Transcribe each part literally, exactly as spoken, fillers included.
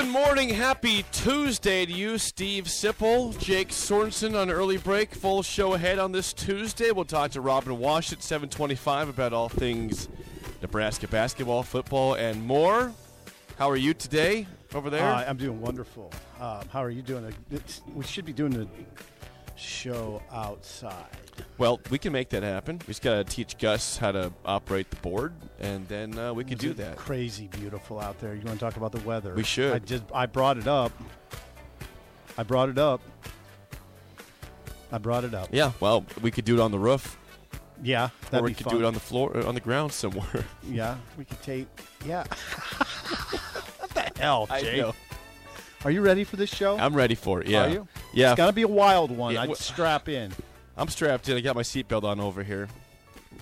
Good morning. Happy Tuesday to you, Steve Sipple, Jake Sorensen on Early Break. Full show ahead on this Tuesday. We'll talk to Robin Wash at seven twenty-five about all things Nebraska basketball, football, and more. How are you today over there? Uh, I'm doing wonderful. Um, how are you doing? It's, we should be doing the show outside. Well, we can make that happen. We just got to teach Gus how to operate the board, and then uh, we could do that. Crazy beautiful out there. You want to talk about the weather? We should. I just I brought it up. I brought it up. I brought it up. Yeah. Well, we could do it on the roof. Yeah, that'd or we be could fun. Do it on the floor, on the ground somewhere. Yeah, we could tape. Yeah. What the hell, Jake? I know. Are you ready for this show? I'm ready for it. Yeah. Are you? Yeah. It's got to be a wild one. Yeah, I'd w- strap in. I'm strapped in. I got my seatbelt on over here.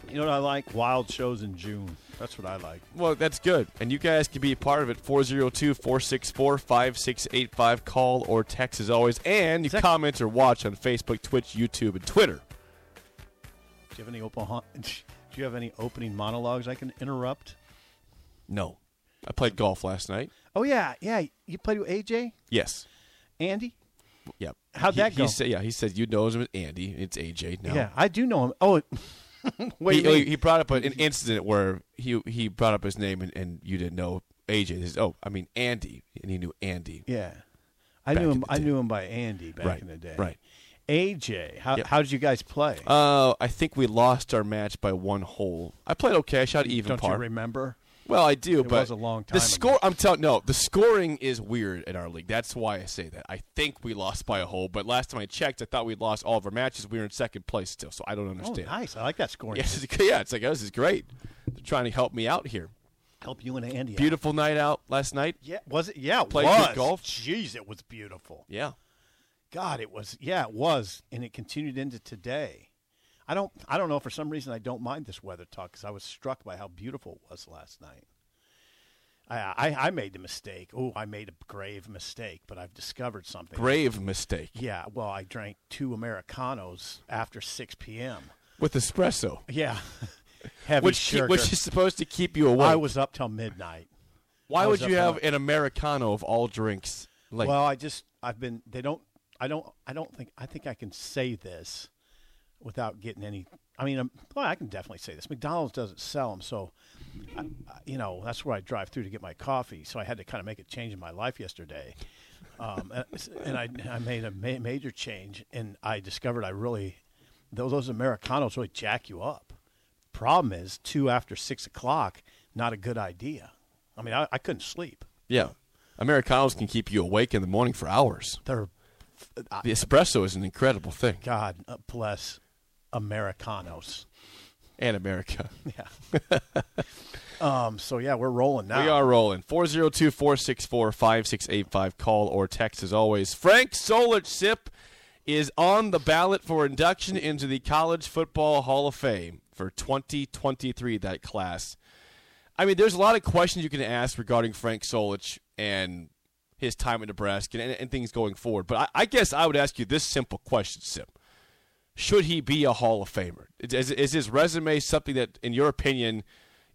You know what I like? Wild shows in June. That's what I like. Well, that's good. And you guys can be a part of it. four oh two, four six four, five six eight five. Call or text as always. And you that- comment or watch on Facebook, Twitch, YouTube, and Twitter. Do you have any open- Do you have any opening monologues I can interrupt? No. I played golf last night. Oh, yeah. Yeah. You played with A J? Yes. Andy? Yeah. How'd he, that go? He said, yeah, he said, you know him as Andy. It's A J now. Yeah, I do know him. Oh, wait. He, he brought up an, an incident where he he brought up his name and, and you didn't know A J. Says, oh, I mean Andy, and he knew Andy. Yeah, I knew him. I knew him by Andy back right, in the day. Right. A J, how yep. how did you guys play? Uh, I think we lost our match by one hole. I played okay. I shot even Don't par. Don't you remember? Well, I do, it but was a long time the score. Ago. I'm telling no, the scoring is weird in our league. That's why I say that. I think we lost by a hole, but last time I checked, I thought we'd lost all of our matches. We were in second place still, so I don't understand. Oh, nice! I like that scoring. Yes, yeah, it's like oh, this is great. They're trying to help me out here. Help you and Andy. Beautiful out. Night out last night. Yeah, was it? Yeah, it played was. Good golf. Jeez, it was beautiful. Yeah. God, it was. Yeah, it was, and it continued into today. I don't I don't know. For some reason, I don't mind this weather talk because I was struck by how beautiful it was last night. I I, I made the mistake. Oh, I made a grave mistake, but I've discovered something. Grave mistake. Yeah. Well, I drank two Americanos after six p.m. with espresso. Yeah. Heavy which sugar. Keep, which is supposed to keep you awake. I was up till midnight. Why would you have an Americano of all drinks? Like, well, I just I've been they don't I don't I don't think I think I can say this. Without getting any, I mean, I'm, well, I can definitely say this. McDonald's doesn't sell them, so, I, I, you know, that's where I drive through to get my coffee. So I had to kind of make a change in my life yesterday, um, and, and I, I made a ma- major change. And I discovered I really, those, those Americanos really jack you up. Problem is, two after six o'clock, not a good idea. I mean, I, I couldn't sleep. Yeah, Americanos can keep you awake in the morning for hours. They're I, the espresso is an incredible thing. God bless. Americanos and America. Yeah. um. So, yeah, we're rolling now. We are rolling. four oh two, four six four, five six eight five. Call or text as always. Frank Solich, Sip, is on the ballot for induction into the College Football Hall of Fame for twenty twenty-three, that class. I mean, there's a lot of questions you can ask regarding Frank Solich and his time at Nebraska and, and things going forward. But I, I guess I would ask you this simple question, Sip. Should he be a Hall of Famer? Is, is his resume something that, in your opinion,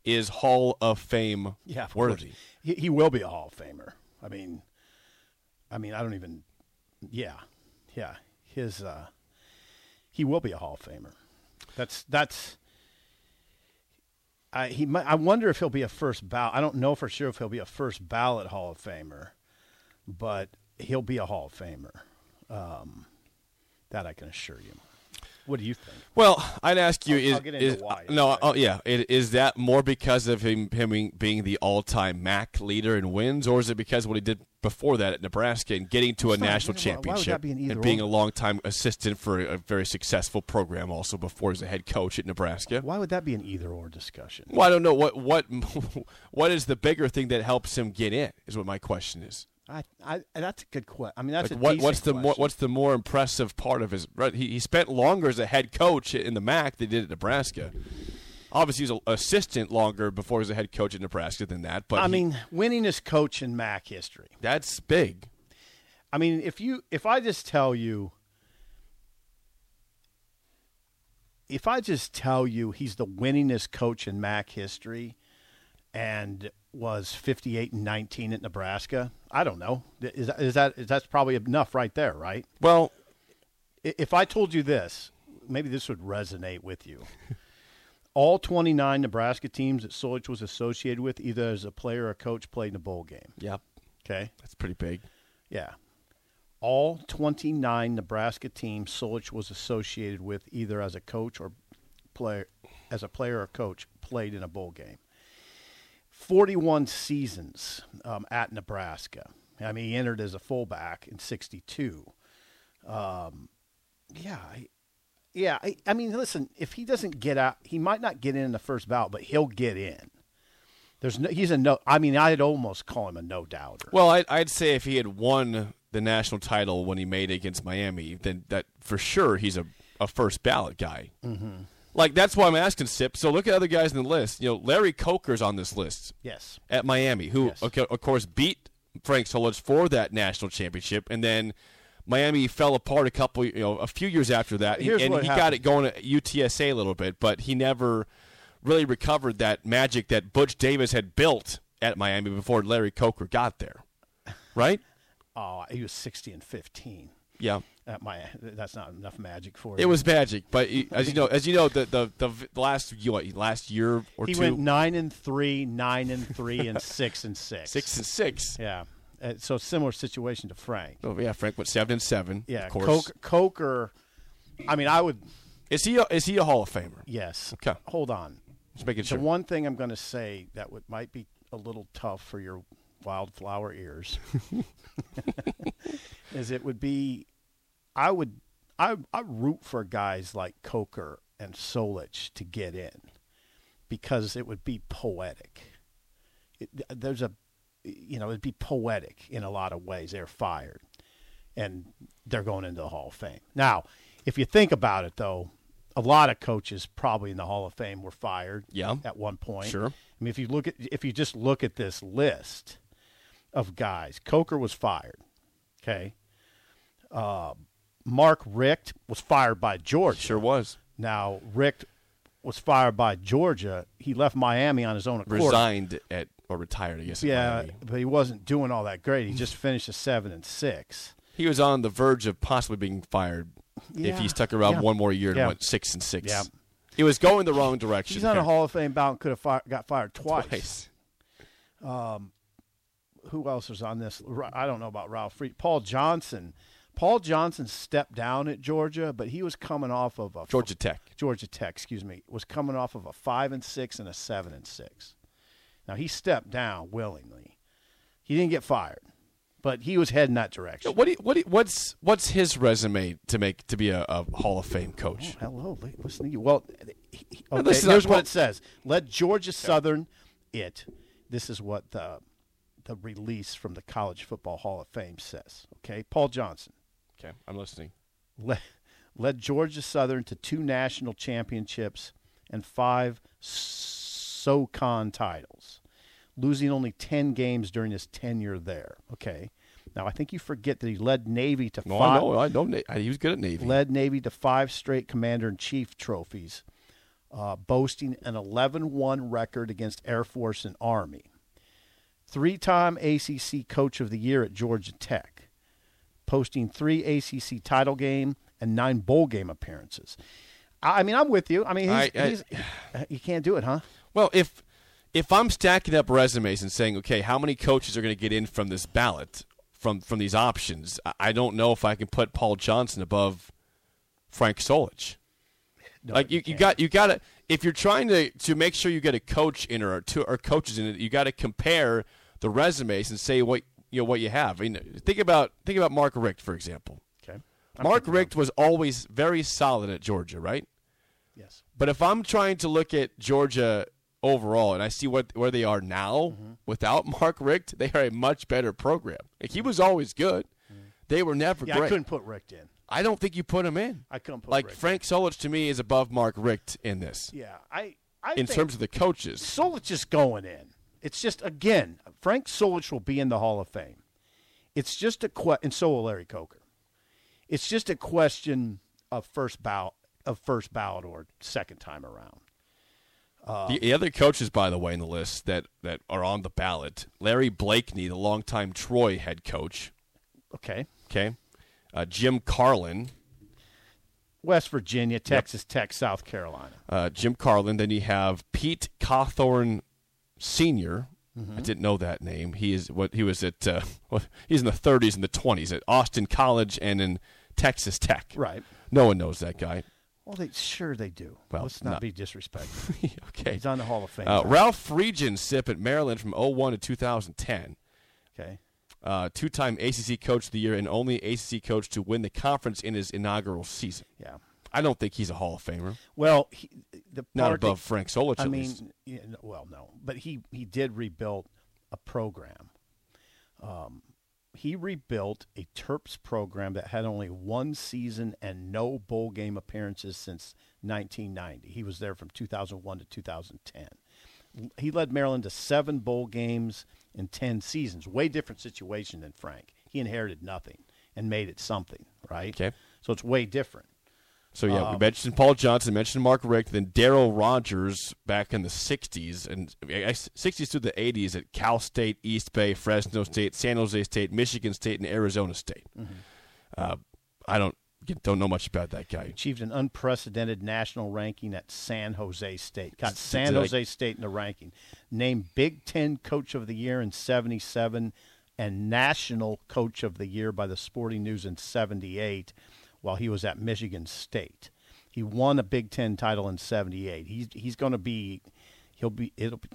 is Hall of Fame yeah, of worthy? He, he will be a Hall of Famer. I mean, I mean, I don't even Yeah, yeah. His uh, he will be a Hall of Famer. That's that's. I he might, I wonder if he'll be a first ballot. I don't know for sure if he'll be a first ballot Hall of Famer, but he'll be a Hall of Famer. Um, that I can assure you. What do you think? Well, I'd ask you, I'll, is, I'll get into is why, no, right? oh, yeah, it, is that more because of him, him being the all-time M A C leader in wins, or is it because of what he did before that at Nebraska and getting to it's a not, national you know, championship be and being a long-time assistant for a very successful program, also before as a head coach at Nebraska? Why would that be an either-or discussion? Well, I don't know what what what is the bigger thing that helps him get in? Is what my question is. I, I, that's a good question. I mean, that's like a what, what's the question. More what's the more impressive part of his? He he spent longer as a head coach in the M A C than he did at Nebraska. Obviously, he was an assistant longer before he was a head coach at Nebraska than that. But I he, mean, winningest coach in M A C history. That's big. I mean, if you if I just tell you, if I just tell you he's the winningest coach in M A C history, and was fifty-eight and nineteen at Nebraska. I don't know. Is that, is that is that's probably enough right there, right? Well, if I told you this, maybe this would resonate with you. All twenty-nine Nebraska teams that Solich was associated with, either as a player or coach, played in a bowl game. Yep. Okay. That's pretty big. Yeah. All twenty-nine Nebraska teams Solich was associated with, either as a coach or player, as a player or coach, played in a bowl game. forty-one seasons um, at Nebraska. I mean, he entered as a fullback in sixty-two. Um, yeah. Yeah. I, I mean, listen, if he doesn't get out, he might not get in, in the first ballot, but he'll get in. There's no, he's a no, I mean, I'd almost call him a no-doubter. Well, I, I'd say if he had won the national title when he made it against Miami, then that for sure he's a, a first ballot guy. Mm-hmm. Like, that's why I'm asking, Sip. So look at other guys in the list. You know, Larry Coker's on this list. Yes. At Miami, who, yes. okay, of course, beat Frank Solich for that national championship. And then Miami fell apart a couple, you know, a few years after that. Here's and what he happened. Got it going at U T S A a little bit, but he never really recovered that magic that Butch Davis had built at Miami before Larry Coker got there. Right? Oh, he was sixty and fifteen. Yeah. At my, that's not enough magic for you. It was magic, but as you know, as you know, the the, the last you know, last year or he two, he went nine and three, nine and three, and six and six, six and six. Yeah, uh, so similar situation to Frank. Oh yeah, Frank went seven and seven. Yeah, of course. Coker, Coker. I mean, I would. Is he a, is he a Hall of Famer? Yes. Okay. Hold on. Just making sure. The one thing I'm going to say that would might be a little tough for your wildflower ears is it would be. I would, I I root for guys like Coker and Solich to get in, because it would be poetic. It, there's a, you know, it'd be poetic in a lot of ways. They're fired, and they're going into the Hall of Fame. Now, if you think about it, though, a lot of coaches probably in the Hall of Fame were fired. Yeah. At one point. Sure. I mean, if you look at if you just look at this list of guys, Coker was fired. Okay. Uh, Mark Richt was fired by Georgia. Sure was. Now, Richt was fired by Georgia. He left Miami on his own accord. Resigned at or retired, I guess. Yeah, but he wasn't doing all that great. He just finished a seven and six. He was on the verge of possibly being fired yeah. if he stuck around yeah. one more year and yeah. went six and six. Yeah. He was going the wrong direction. He's on a Hall of Fame ballot and could have fi- got fired twice. Twice. Um, who else was on this? I don't know about Ralph Friedgen. Paul Johnson. Paul Johnson stepped down at Georgia, but he was coming off of a Georgia Tech. Georgia Tech, excuse me, was coming off of a five and six and a seven and six. Now he stepped down willingly. He didn't get fired, but he was heading that direction. What do you, what do you, what's what's his resume to make to be a, a Hall of Fame coach? Oh, hello, listen to you. Well, he, okay, no, here's what it says: led Georgia Southern. It. This is what the the release from the College Football Hall of Fame says. Okay, Paul Johnson. Okay, I'm listening. Led, led Georgia Southern to two national championships and five SOCON titles, losing only ten games during his tenure there. Okay. Now, I think you forget that he led Navy to no, five. No, I know. I, he was good at Navy. Led Navy to five straight Commander-in-Chief trophies, uh, boasting an eleven one record against Air Force and Army. Three-time A C C Coach of the Year at Georgia Tech. posting three A C C title game and nine bowl game appearances. I mean, I'm with you. I mean, he's, I, I, he's, you can't do it, huh? Well, if if I'm stacking up resumes and saying, okay, how many coaches are going to get in from this ballot, from, from these options, I don't know if I can put Paul Johnson above Frank Solich. No, like you, you, you got you got to if you're trying to, to make sure you get a coach in or two or coaches in it, you got to compare the resumes and say what you know what you have. I mean, think about think about Mark Richt, for example. Okay, I'm Mark Richt was always very solid at Georgia, right? Yes. But if I'm trying to look at Georgia overall and I see what where they are now, mm-hmm. without Mark Richt, they are a much better program. Like, he was always good. Mm-hmm. They were never yeah, great. I couldn't put Richt in. I don't think you put him in. I couldn't put Like, Richt Frank in. Solich, to me, is above Mark Richt in this. Yeah. I, I in terms of the coaches. Solich is going in. It's just, again, Frank Solich will be in the Hall of Fame. It's just a que- – and so will Larry Coker. It's just a question of first bout. Of first ballot or second time around. Uh, the, the other coaches, by the way, in the list that, that are on the ballot, Larry Blakeney, the longtime Troy head coach. Okay. Okay. Uh, Jim Carlin. West Virginia, Texas yep. Tech, South Carolina. Uh, Jim Carlin. Then you have Pete Cawthorn Senior. Mm-hmm. I didn't know that name. He is what he was at. Uh, well, he's in the thirties and the twenties at Austin College and in Texas Tech. Right. No one knows that guy. Well, they, sure they do. Well, Let's not, not. be disrespectful. Okay. He's on the Hall of Fame. Uh, Ralph Friedgen, S I P at Maryland from oh one to two thousand ten. Okay. Uh, two-time A C C Coach of the Year and only A C C coach to win the conference in his inaugural season. Yeah. I don't think he's a Hall of Famer. Well, he, the not above that, Frank Solich, I at mean, least. Yeah, well, no. But he, he did rebuild a program. Um, he rebuilt a Terps program that had only one season and no bowl game appearances since nineteen ninety. He was there from two thousand one to two thousand ten. He led Maryland to seven bowl games in ten seasons. Way different situation than Frank. He inherited nothing and made it something, right? Okay. So it's way different. So, yeah, um, we mentioned Paul Johnson, mentioned Mark Richt, then Darryl Rogers back in the sixties, and sixties through the eighties at Cal State, East Bay, Fresno State, San Jose State, Michigan State, and Arizona State. Mm-hmm. Uh, I don't don't know much about that guy. Achieved an unprecedented national ranking at San Jose State. Got San Jose State in the ranking. Named Big Ten Coach of the Year in seventy-seven and National Coach of the Year by the Sporting News in seventy-eight. While he was at Michigan State, he won a Big Ten title in seventy-eight. He's he's going to be, he'll be it'll be,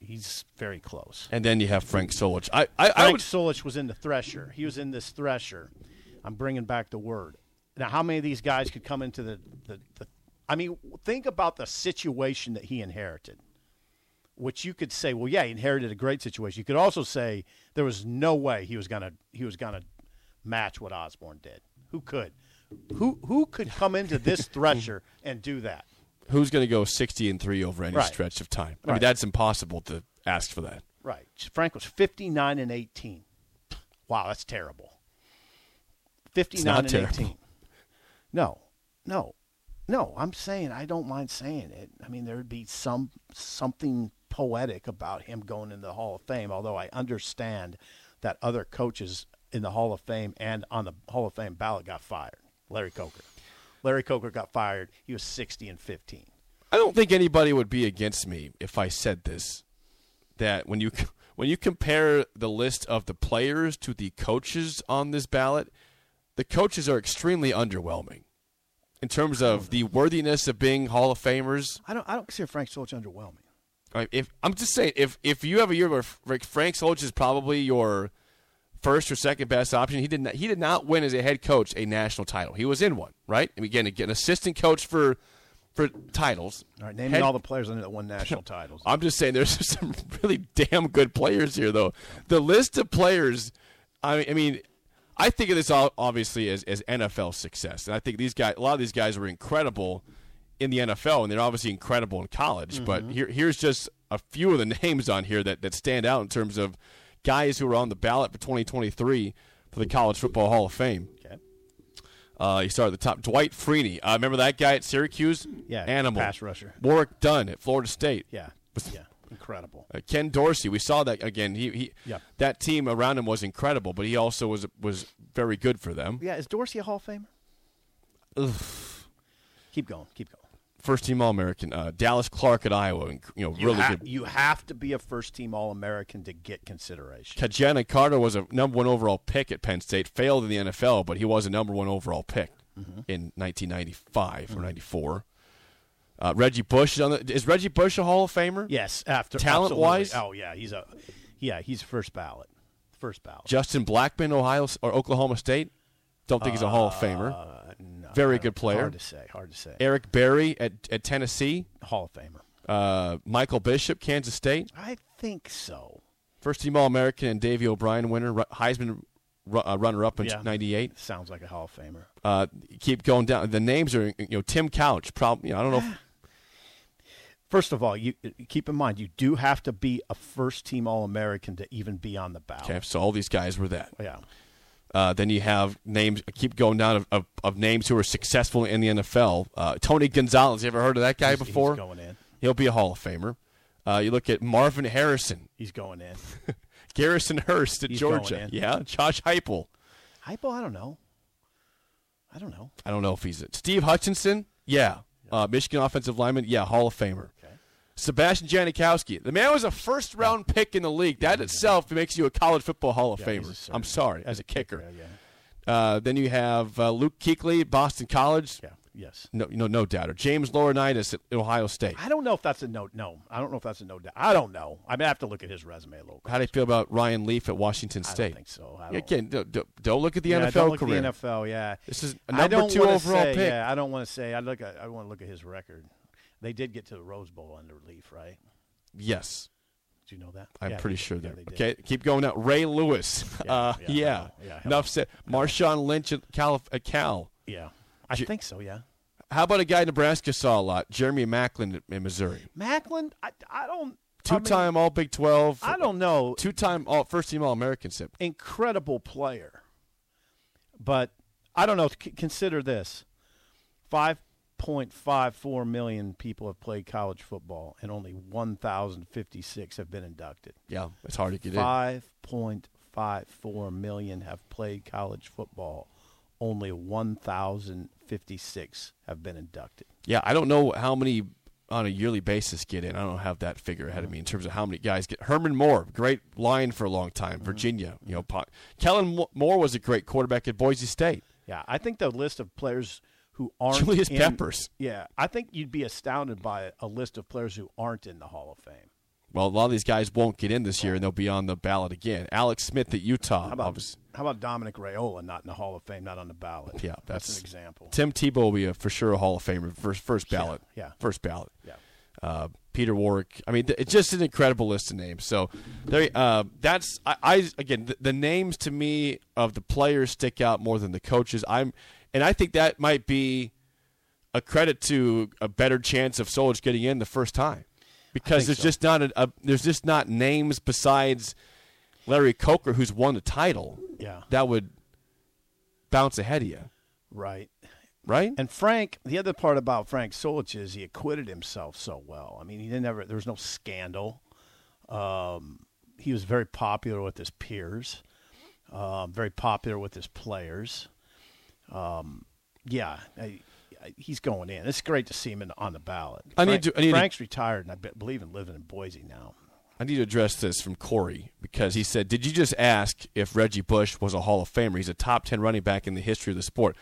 he's very close. And then you have Frank Solich. I, I Frank I would... Solich was in the Thresher. He was in this Thresher. I'm bringing back the word. Now, how many of these guys could come into the the, the I mean, think about the situation that he inherited, which you could say, well, yeah, he inherited a great situation. You could also say there was no way he was gonna he was gonna match what Osborne did. Who could? Who who could come into this Thresher and do that? Who's going to go sixty and three over any right. stretch of time? I right. mean, that's impossible to ask for that. Right. Frank was fifty nine and eighteen. Wow, that's terrible. Fifty nine and terrible. eighteen. No, no, no. I'm saying I don't mind saying it. I mean, there would be some something poetic about him going in the Hall of Fame. Although I understand that other coaches in the Hall of Fame and on the Hall of Fame ballot got fired. Larry Coker. Larry Coker got fired. He was sixty and fifteen. I don't think anybody would be against me if I said this, that when you when you compare the list of the players to the coaches on this ballot, the coaches are extremely underwhelming in terms of the worthiness of being Hall of Famers. I don't I don't consider Frank Solich underwhelming. Right, if I'm just saying, if if you have a year where Frank Solich is probably your first or second best option. He did not, he did not win as a head coach a national title. He was in one, right? And again, again, assistant coach for for titles. All right, naming head, all the players under that won national titles. I'm just saying there's some really damn good players here, though. The list of players, I mean, I, mean, I think of this all obviously as, as N F L success. And I think these guys, a lot of these guys were incredible in the N F L, and they're obviously incredible in college. Mm-hmm. But here, here's just a few of the names on here that, that stand out in terms of guys who are on the ballot for twenty twenty-three for the College Football Hall of Fame. Okay. Uh, you start at the top. Dwight Freeney. I uh, remember that guy at Syracuse? Yeah. Animal. Pass rusher. Warwick Dunn at Florida State. Yeah. Yeah. Incredible. Uh, Ken Dorsey. We saw that again. He, he yeah. That team around him was incredible, but he also was was very good for them. Yeah, is Dorsey a Hall of Famer? Ugh. Keep going, keep going. First-team All-American. Uh, Dallas Clark at Iowa, and, you know, you really ha- good. You have to be a first-team All-American to get consideration. Kajana Carter was a number one overall pick at Penn State. Failed in the N F L, but he was a number one overall pick mm-hmm. in nineteen ninety-five mm-hmm. or ninety-four. Uh, Reggie Bush is on the, is Reggie Bush a Hall of Famer? Yes, after talent-wise. Oh yeah, he's a yeah he's first ballot, first ballot. Justin Blackman, Ohio or Oklahoma State, don't think uh, he's a Hall of Famer. No, very good player. Hard to say. Hard to say. Eric Berry at, at Tennessee, Hall of Famer. Uh, Michael Bishop, Kansas State. I think so. First team All American and Davey O'Brien winner, Heisman uh, runner up in ninety-eight. Yeah, sounds like a Hall of Famer. Uh, keep going down. The names are, you know, Tim Couch. Probably, you know, I don't know. If, First of all, you keep in mind, you do have to be a first-team All-American to even be on the ballot. Okay, so all these guys were that. Yeah. Uh, then you have names, keep going down, of, of, of names who are successful in the N F L. Uh, Tony Gonzalez, you ever heard of that guy he's, before? He's going in. He'll be a Hall of Famer. Uh, you look at Marvin Harrison. He's going in. Garrison Hurst at he's Georgia. Yeah, Josh Heupel. Heupel, I don't know. I don't know. I don't know if he's it. Steve Hutchinson, yeah. Uh, Michigan offensive lineman, yeah, Hall of Famer. Okay. Sebastian Janikowski. The man was a first-round pick in the league. That yeah, itself yeah. makes you a college football Hall of yeah, Famer. I'm sorry, as a kicker. Yeah, yeah. Uh, then you have uh, Luke Kuechly, Boston College. Yeah, yes. No, no, no doubter. James Laurinaitis at Ohio State. I don't know if that's a no. No, I don't know if that's a no doubt. I don't know. I mean, I have to look at his resume a little bit. How do you feel about Ryan Leaf at Washington State? I don't think so. I don't. Again, don't, don't, don't look at the yeah, N F L don't look career. At the N F L, yeah. This is a number two overall say, pick. Yeah, I don't want to say. I look. At, I want to look at his record. They did get to the Rose Bowl under Leaf, right? Yes. Did you know that? I'm yeah, pretty sure that. Yeah, okay, keep going out. Ray Lewis. Yeah. Uh, yeah. yeah. yeah Enough said. Marshawn Lynch at Cal. At Cal. Yeah. I G- think so, yeah. How about a guy Nebraska saw a lot? Jeremy Maclin in Missouri. Maclin? I, I don't. Two-time I mean, All-Big twelve. I don't know. Two-time all, first-team All-American. Sip. Incredible player. But I don't know. C- consider this. Five. zero point five four million people have played college football, and only one thousand fifty-six have been inducted. Yeah, it's hard to get in. five point five four million have played college football. Only one thousand fifty-six have been inducted. Yeah, I don't know how many on a yearly basis get in. I don't have that figure ahead of me in terms of how many guys get. Herman Moore, great line for a long time. Virginia, mm-hmm. you know, po- Kellen Moore was a great quarterback at Boise State. Yeah, I think the list of players – who aren't Julius in, Peppers. Yeah, I think you'd be astounded by a list of players who aren't in the Hall of Fame. Well, a lot of these guys won't get in this year, and they'll be on the ballot again. Alex Smith at Utah. How about, how about Dominic Raiola not in the Hall of Fame, not on the ballot? Yeah, that's, that's an example. Tim Tebow will be a, for sure a Hall of Famer, first, first ballot. Yeah, yeah. First ballot. Yeah. Uh, Peter Warwick. I mean, th- it's just an incredible list of names. So there, uh, that's I, I again the, the names to me of the players stick out more than the coaches. I'm. And I think that might be a credit to a better chance of Solich getting in the first time, because there's so. just not a, a there's just not names besides Larry Coker who's won a title. Yeah, that would bounce ahead of you. Right, right. And Frank, the other part about Frank Solich is he acquitted himself so well. I mean, he didn't ever there was no scandal. Um, he was very popular with his peers, uh, very popular with his players. Um. Yeah, I, I, he's going in. It's great to see him in, on the ballot. I Frank, need to. I need Frank's to, retired, and I believe in living in Boise now. I need to address this from Corey because he said, "Did you just ask if Reggie Bush was a Hall of Famer? He's a top ten running back in the history of the sport."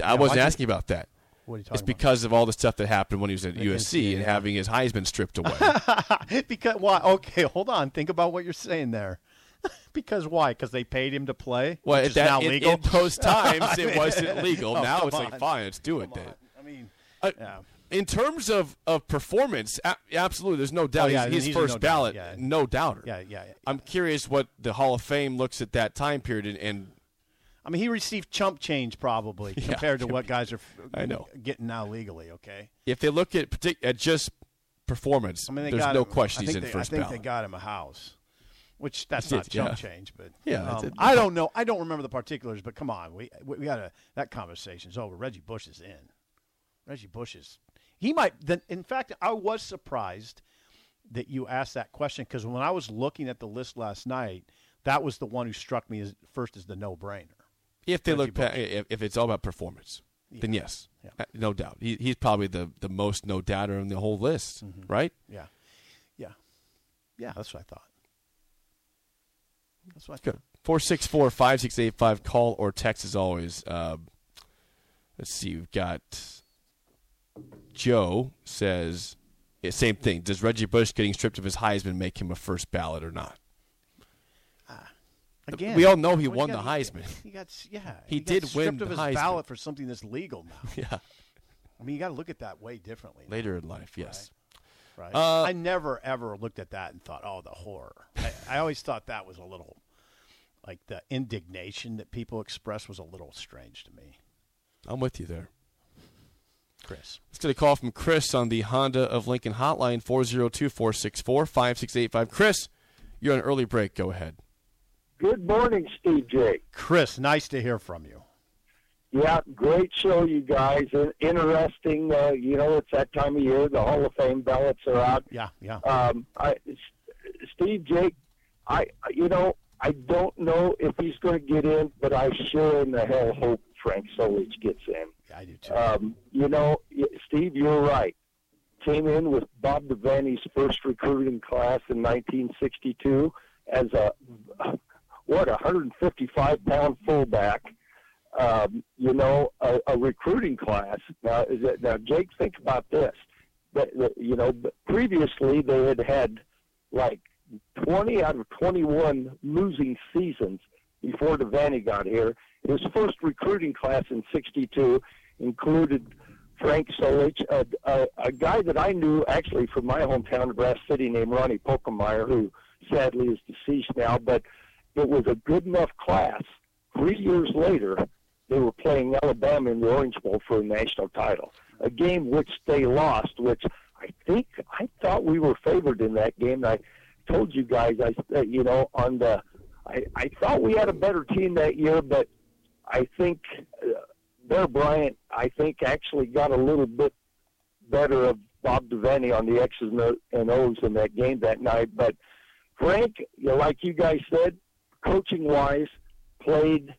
I now, wasn't asking about that. What are you talking it's about? Because of all the stuff that happened when he was at U S C and yeah. having his Heisman stripped away. Because why? Okay, hold on. Think about what you're saying there. Because why? Because they paid him to play, well, which is that, now in, legal. In those times, it wasn't legal. oh, now it's on. like, fine, let's do come it. Then. I mean, uh, yeah. in terms of, of performance, a- absolutely, there's no doubt. Oh, yeah, he's, he's first no ballot, yeah. no doubter. Yeah, yeah, yeah. I'm curious what the Hall of Fame looks at that time period. And, and I mean, he received chump change probably yeah, compared to what guys are I know. getting now legally, okay? If they look at, partic- at just performance, I mean, there's no him. question he's in they, first ballot. I think they got him a house. Which that's not jump yeah. change, but yeah, um, I don't know. I don't remember the particulars, but come on, we we, we got to that conversation's over. Reggie Bush is in. Reggie Bush is. He might. Then, in fact, I was surprised that you asked that question because when I was looking at the list last night, that was the one who struck me as first as the no-brainer. If they Reggie look pa- if, if it's all about performance, yeah. then yes, yeah. no doubt. He, he's probably the, the most no doubter in the whole list, mm-hmm. right? Yeah, yeah, yeah. That's what I thought. That's what I thought. four six four, five six eight five Call or text as always. Uh, let's see. We've got Joe says yeah, same thing. Does Reggie Bush getting stripped of his Heisman make him a first ballot or not? Again, we all know he won he got, the Heisman. He got, yeah, he, he got did win the Heisman. Stripped of his ballot for something that's legal now. Yeah, I mean, you got to look at that way differently now. Later in life, yes. Right. right. Uh, I never ever looked at that and thought, "Oh, the horror." I, I always thought that was a little, like the indignation that people express was a little strange to me. I'm with you there, Chris. Let's get a call from Chris on the Honda of Lincoln hotline four oh two, four six four, five six eight five Chris, you're on an early break. Go ahead. Good morning, Steve J. Chris, nice to hear from you. Yeah, great show, you guys. Interesting. Uh, you know, it's that time of year. The Hall of Fame ballots are out. Yeah, yeah. Um, I, Steve J, I, you know, I don't know if he's going to get in, but I sure in the hell hope Frank Solich gets in. Yeah, I do, too. Um, you know, Steve, you're right. Came in with Bob Devaney's first recruiting class in nineteen sixty-two as a... What, a one hundred fifty-five pound fullback, um, you know, a, a recruiting class. Now, is it, now, Jake, think about this. But, you know, previously they had had like twenty out of twenty-one losing seasons before Devaney got here. His first recruiting class in sixty-two included Frank Solich, a, a, a guy that I knew actually from my hometown of Brass City named Ronnie Polkemeyer, who sadly is deceased now, but it was a good enough class. Three years later, they were playing Alabama in the Orange Bowl for a national title, a game which they lost, which I think I thought we were favored in that game. And I told you guys, I you know, on the I, I thought we had a better team that year, but I think uh, Bear Bryant, I think, actually got a little bit better of Bob Devaney on the X's and O's in that game that night. But Frank, you know, like you guys said, coaching-wise, played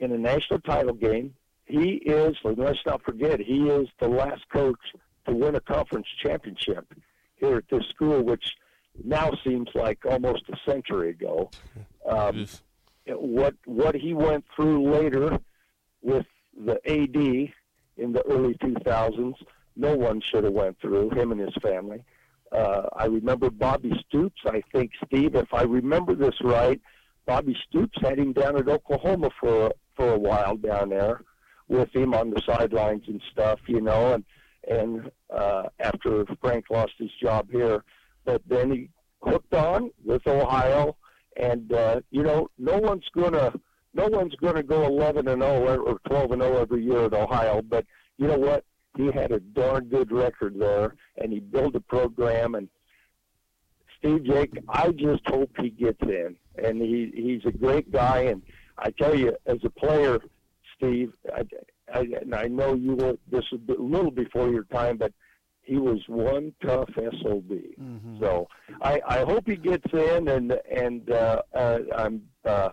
in a national title game. He is, let's not forget, he is the last coach to win a conference championship here at this school, which now seems like almost a century ago. Um, what what he went through later with the A D in the early two thousands, no one should have went through, him and his family. Uh, I remember Bobby Stoops, I think, Steve, if I remember this right, Bobby Stoops had him down at Oklahoma for for a while down there with him on the sidelines and stuff, you know, and and uh, after Frank lost his job here. But then he hooked on with Ohio, and uh, you know, no one's gonna no one's gonna go eleven and oh or twelve and oh every year at Ohio. But you know what? He had a darn good record there, and he built a program. And Steve Jake, I just hope he gets in. And he, he's a great guy. And I tell you, as a player, Steve, I, I, and I know you were, this is a little before your time, but he was one tough S O B. Mm-hmm. So I, I hope he gets in. And and uh, uh, I'm uh,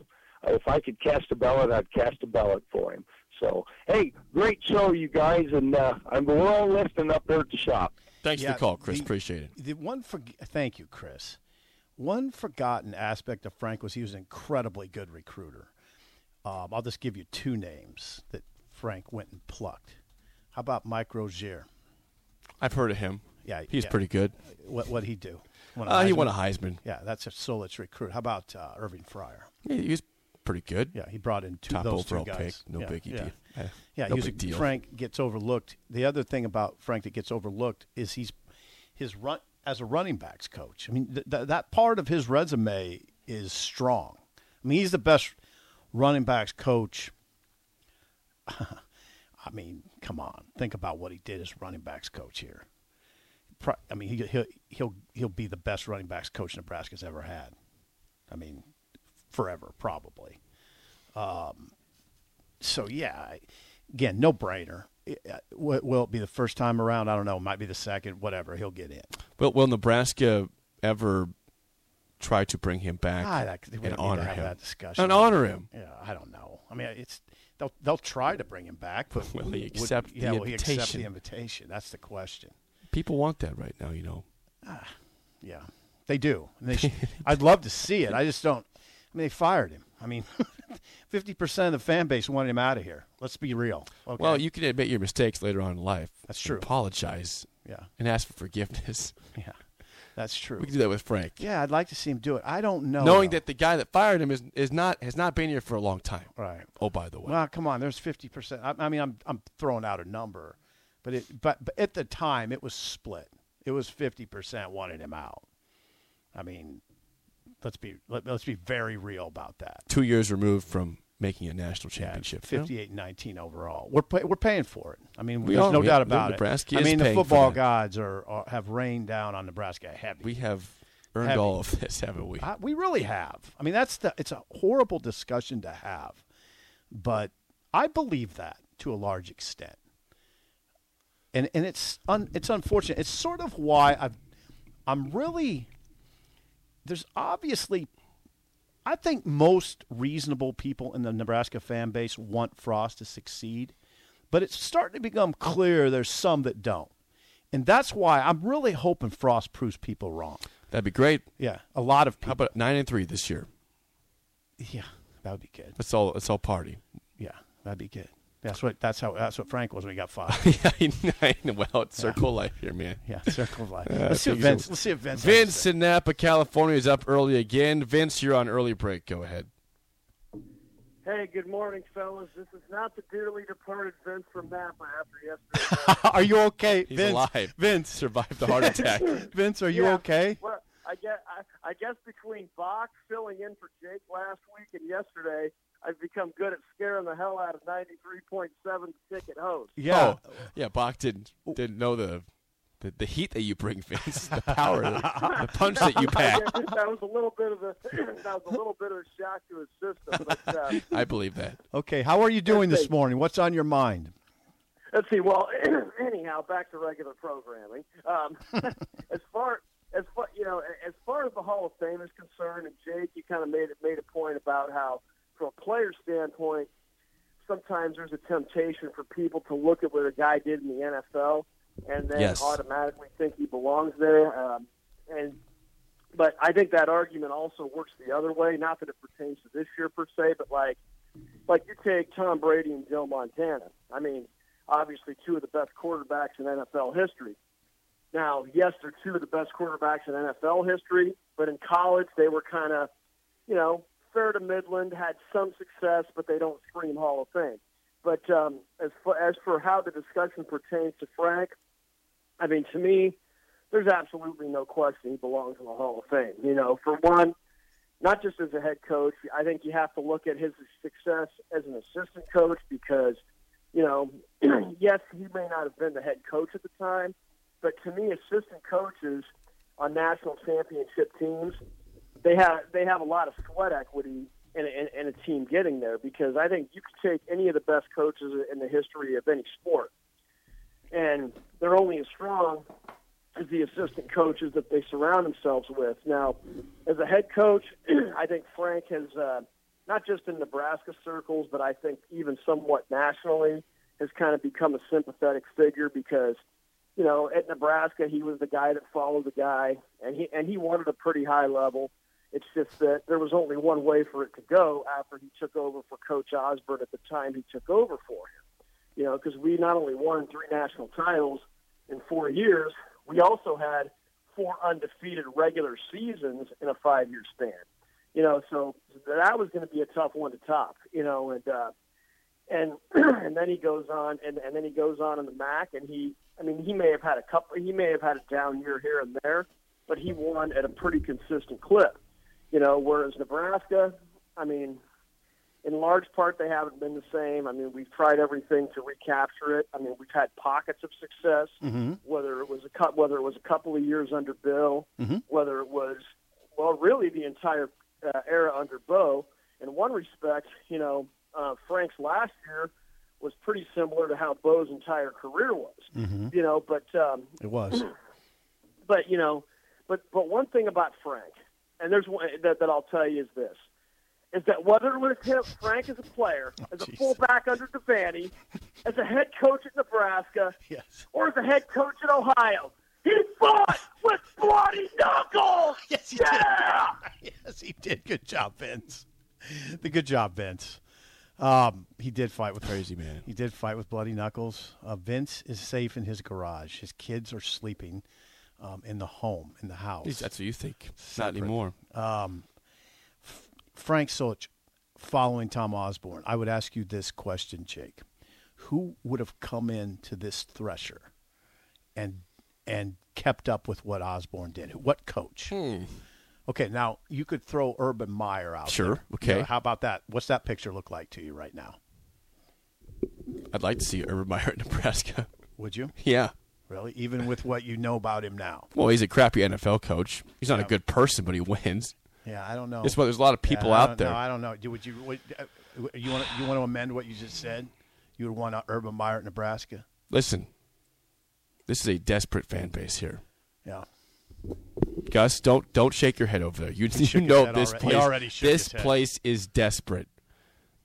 if I could cast a ballot, I'd cast a ballot for him. So, hey, great show, you guys. And uh, I'm, we're all listening up there at the shop. Thanks yeah, for the call, Chris. The, Appreciate it. The one for, thank you, Chris. One forgotten aspect of Frank was he was an incredibly good recruiter. Um, I'll just give you two names that Frank went and plucked. How about Mike Rozier? I've heard of him. Yeah, he's yeah. pretty good. What what'd he do? Won uh, he won a Heisman. Yeah, that's a Solich recruit. How about uh, Irving Fryer? Yeah, he was pretty good. Yeah, he brought in two Top those overall three guys. Pick. No yeah, biggie. Yeah, deal. yeah. yeah no he was, big deal. Frank gets overlooked. The other thing about Frank that gets overlooked is he's his run. As a running backs coach, I mean, th- th- that part of his resume is strong. I mean, he's the best running backs coach. I mean, come on, think about what he did as running backs coach here. Pro- I mean, he, he'll he'll he'll be the best running backs coach Nebraska's ever had. I mean, forever probably. Um, so yeah, again, no brainer. Will it be the first time around? I don't know. It might be the second, whatever. He'll get in. Will, will Nebraska ever try to bring him back I, that, we and don't honor need to have him. That discussion and honor him. Yeah, I don't know. I mean, it's they'll they'll try to bring him back, but will he accept would, the yeah, invitation? Will he accept the invitation? That's the question. People want that right now, you know. Uh, yeah, they do. And they should, I'd love to see it. I just don't. I mean, they fired him. I mean, fifty percent of the fan base wanted him out of here. Let's be real. Okay. Well, you can admit your mistakes later on in life. That's true. Apologize. Yeah. And ask for forgiveness. Yeah. That's true. We can do that with Frank. Yeah, I'd like to see him do it. I don't know. Knowing though. that the guy that fired him is is not has not been here for a long time. Right. Oh, by the way. Well, come on. There's fifty percent. I, I mean, I'm I'm throwing out a number, but it but, but at the time it was split. It was fifty percent wanted him out. I mean, let's be let, let's be very real about that. Two years removed from making a national championship. Yeah, fifty-eight nineteen overall. We're pay, we're paying for it. I mean, we there's all, no doubt about Nebraska it. I mean, the football gods are, are have rained down on Nebraska heavy. We have earned heavy. all of this, haven't we? I, we really have. I mean, that's the it's a horrible discussion to have. But I believe that to a large extent. And and it's un, it's unfortunate. It's sort of why I've I'm really there's obviously I think most reasonable people in the Nebraska fan base want Frost to succeed, but it's starting to become clear there's some that don't. And that's why I'm really hoping Frost proves people wrong. That'd be great. Yeah, a lot of people. How about nine and three this year? Yeah, that would be good. That's all that's all party. Yeah, that'd be good. That's what that's how that's what Frank was when he got five. yeah, nine. Well, it's circle of yeah. life here, man. Yeah, circle of life. Uh, let's see Vince. So. Let's see if Vince. Vince in Napa, California, is up early again. Vince, you're on early break. Go ahead. Hey, good morning, fellas. This is not the dearly departed Vince from Napa after yesterday. Are you okay, Vince? He's alive. Vince survived the heart attack. Vince, are you yeah, okay? Well, I guess I, I guess between Bach filling in for Jake last week and yesterday, I've become good at scaring the hell out of ninety-three point seven ticket host. Yeah, oh, yeah. Bach didn't didn't know the, the the heat that you bring, Vince. The power, the, the punch that you pack. Yeah, that was a little bit of a that was a little bit of a shock to his system. But, uh, I believe that. Okay, how are you doing this morning? What's on your mind? Let's see. Well, anyhow, back to regular programming. Um, as far as far, you know, as far as the Hall of Fame is concerned, and Jake, you kind of made it made a point about how, from a player standpoint, sometimes there's a temptation for people to look at what a guy did in the N F L and then yes. automatically think he belongs there. Um, and but I think that argument also works the other way. Not that it pertains to this year per se, but like like you take Tom Brady and Joe Montana. I mean, obviously two of the best quarterbacks in N F L history. Now, yes, they're two of the best quarterbacks in N F L history, but in college they were kind of, you know, fair to Midland, had some success, but they don't scream Hall of Fame. But um, as, for, as for how the discussion pertains to Frank, I mean, to me, there's absolutely no question he belongs in the Hall of Fame. You know, for one, not just as a head coach, I think you have to look at his success as an assistant coach because, you know, yes, he may not have been the head coach at the time, but to me, assistant coaches on national championship teams, They have they have a lot of sweat equity in a, in a team getting there, because I think you could take any of the best coaches in the history of any sport, and they're only as strong as the assistant coaches that they surround themselves with. Now, as a head coach, I think Frank has, uh, not just in Nebraska circles, but I think even somewhat nationally, has kind of become a sympathetic figure because, you know, at Nebraska he was the guy that followed the guy, and he and he wanted a pretty high level. It's just that there was only one way for it to go after he took over for Coach Osborne at the time he took over for him. You know, because we not only won three national titles in four years, we also had four undefeated regular seasons in a five-year span. You know, so that was going to be a tough one to top. You know, and uh, and and then he goes on, and, and then he goes on in the M A C, and he, I mean, he may have had a couple, he may have had a down year here and there, but he won at a pretty consistent clip. You know, whereas Nebraska, I mean, in large part they haven't been the same. I mean, we've tried everything to recapture it. I mean, we've had pockets of success, mm-hmm. whether it was a cu- whether it was a couple of years under Bill, mm-hmm. whether it was, well, really the entire uh, era under Bo. In one respect, you know, uh, Frank's last year was pretty similar to how Bo's entire career was. Mm-hmm. You know, but um, it was. But you know, but but one thing about Frank. and there's one that, that I'll tell you is this, is that whether we're going to Frank as a player, oh, as a geez. fullback under Devaney, as a head coach at Nebraska, yes. or as a head coach at Ohio, he fought with bloody knuckles! Yes, he yeah! did. Yes, he did. Good job, Vince. The good job, Vince. Um, he did fight with crazy man. He did fight with bloody knuckles. Uh, Vince is safe in his garage. His kids are sleeping um, in the home, in the house. Jeez, that's what you think. Separate. Not anymore. Um, F- Frank Solich, following Tom Osborne, I would ask you this question, Jake: who would have come into this thresher and and kept up with what Osborne did? What coach? Hmm. Okay, now you could throw Urban Meyer out. Sure. There. Okay. You know, how about that? What's that picture look like to you right now? I'd like to see Urban Meyer at Nebraska. Would you? Yeah. Really? Even with what you know about him now? Well, he's a crappy N F L coach. He's not yeah. a good person, but he wins. Yeah, I don't know. It's why there's a lot of people yeah, out there. No, I don't know. Would you? Would, you want to? You want to amend what you just said? You would want Urban Meyer at Nebraska? Listen, this is a desperate fan base here. Yeah. Gus, don't don't shake your head over there. You, you know this already. place. This place is desperate.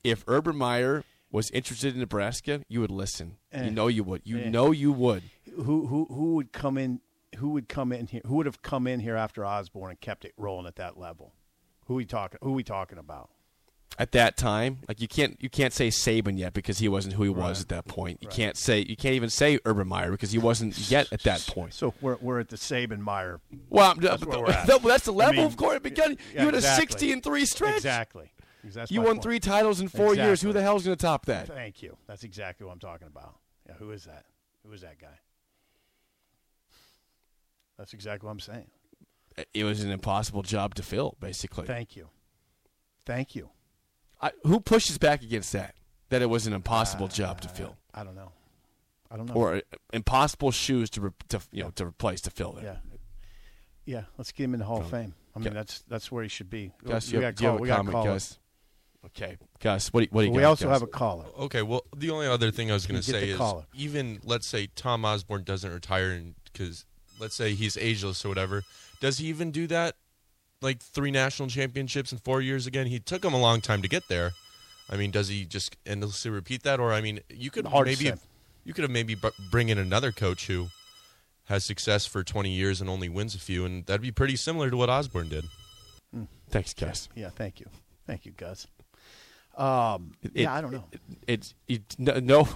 If Urban Meyer was interested in Nebraska, you would listen. Eh. You know you would. You eh. know you would. Who who who would come in? Who would come in here? Who would have come in here after Osborne and kept it rolling at that level? Who we talking? Who we talking about? At that time, like you can't you can't say Saban yet because he wasn't who he right. was at that point. You right. can't say you can't even say Urban Meyer because he wasn't yet at that point. So we're we're at the Saban Meyer. Well, that's, the, the, that's the level I mean, of course. Yeah, you yeah, had exactly. a sixty and three stretch. Exactly. You won point. three titles in four exactly. years. Who the hell's going to top that? Thank you. That's exactly what I'm talking about. Yeah. Who is that? Who is that guy? That's exactly what I'm saying. It was an impossible job to fill, basically. Thank you. Thank you. I, who pushes back against that, that it was an impossible uh, job to fill? I don't know. I don't know. Or impossible shoes to, re, to you yeah. know, to replace, to fill there. Yeah. Yeah, let's get him in the Hall of Fame. I mean, yeah. that's that's where he should be. Gus, we you have, do you have a we comment, Gus? Okay. Gus, what do, what do you well, got? We also Gus? have a caller. Okay, well, the only other thing I was going to say is caller. even, let's say, Tom Osborne doesn't retire because, let's say, he's ageless or whatever. Does he even do that? Like three national championships in four years again. He took him a long time to get there. I mean, does he just endlessly repeat that? Or I mean, you could Hard maybe step. you could have maybe bring in another coach who has success for twenty years and only wins a few, and that'd be pretty similar to what Osborne did. Mm. Thanks, Gus. Yeah, yeah, thank you, thank you, Gus. Um, it, yeah, I don't know. It's it, it, it, no,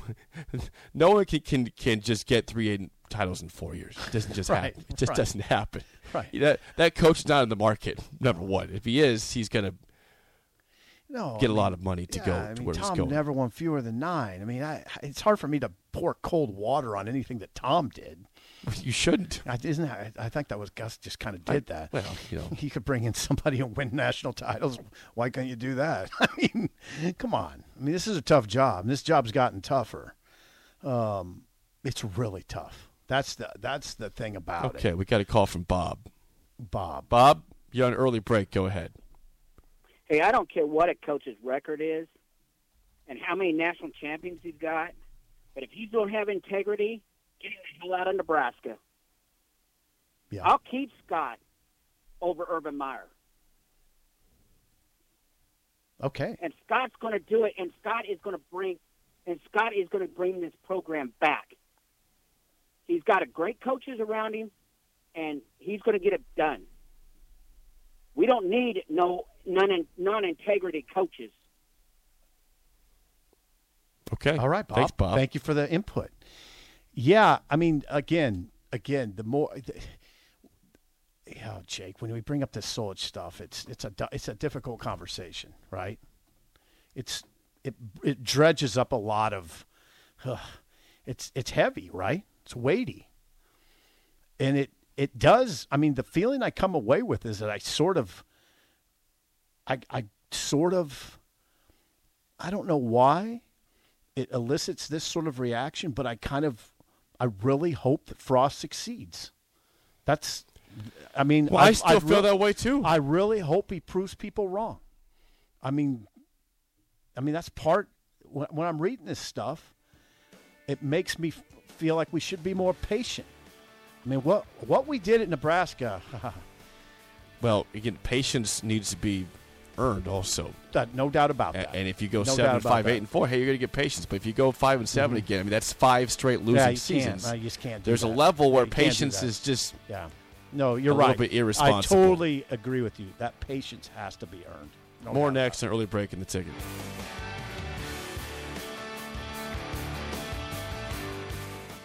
no one can, can can just get three titles in four years. It doesn't just right, happen. It just right. doesn't happen. Right. That that coach is not in the market. Number one, if he is, he's gonna no, get I a mean, lot of money to yeah, go to I mean, where Tom he's going. Never won fewer than nine. I mean, I, it's hard for me to pour cold water on anything that Tom did. You shouldn't. I, isn't that, I think that was Gus just kind of did I, that. Well, you know, he could bring in somebody and win national titles. Why can't you do that? I mean, come on. I mean, this is a tough job. This job's gotten tougher. Um, it's really tough. That's the that's the thing about okay, it. Okay, we got a call from Bob. Bob, Bob, you're on early break. Go ahead. Hey, I don't care what a coach's record is, and how many national champions he's got, but if you don't have integrity, getting the hell out of Nebraska. Yeah. I'll keep Scott over Urban Meyer. Okay. And Scott's going to do it, and Scott is going to bring, and Scott is going to bring this program back. He's got a great coaches around him, and he's going to get it done. We don't need no non non-integrity coaches. Okay. All right, Bob. Thanks, Bob. Thank you for the input. Yeah, I mean, again, again, the more, the, you know, Jake, when we bring up this Solich stuff, it's it's a it's a difficult conversation, right? It's it it dredges up a lot of, uh, it's it's heavy, right? It's weighty, and it it does. I mean, the feeling I come away with is that I sort of, I I sort of, I don't know why, it elicits this sort of reaction, but I kind of. I really hope that Frost succeeds. That's, I mean. Well, I, I still I feel re- that way, too. I really hope he proves people wrong. I mean, I mean, that's part, when, when I'm reading this stuff, it makes me f- feel like we should be more patient. I mean, what what we did at Nebraska, Well, again, patience needs to be earned also. That, no doubt about that. And if you go no seven and five, eight that. and four, hey, you're going to get patience. But if you go five and seven mm-hmm. again, I mean, that's five straight losing yeah, you seasons. Can't. No, you just can't. Do There's that. a level where yeah, patience is just. Yeah. No, you're a right. A little bit irresponsible. I totally agree with you. That patience has to be earned. No More next, an early break in the ticket.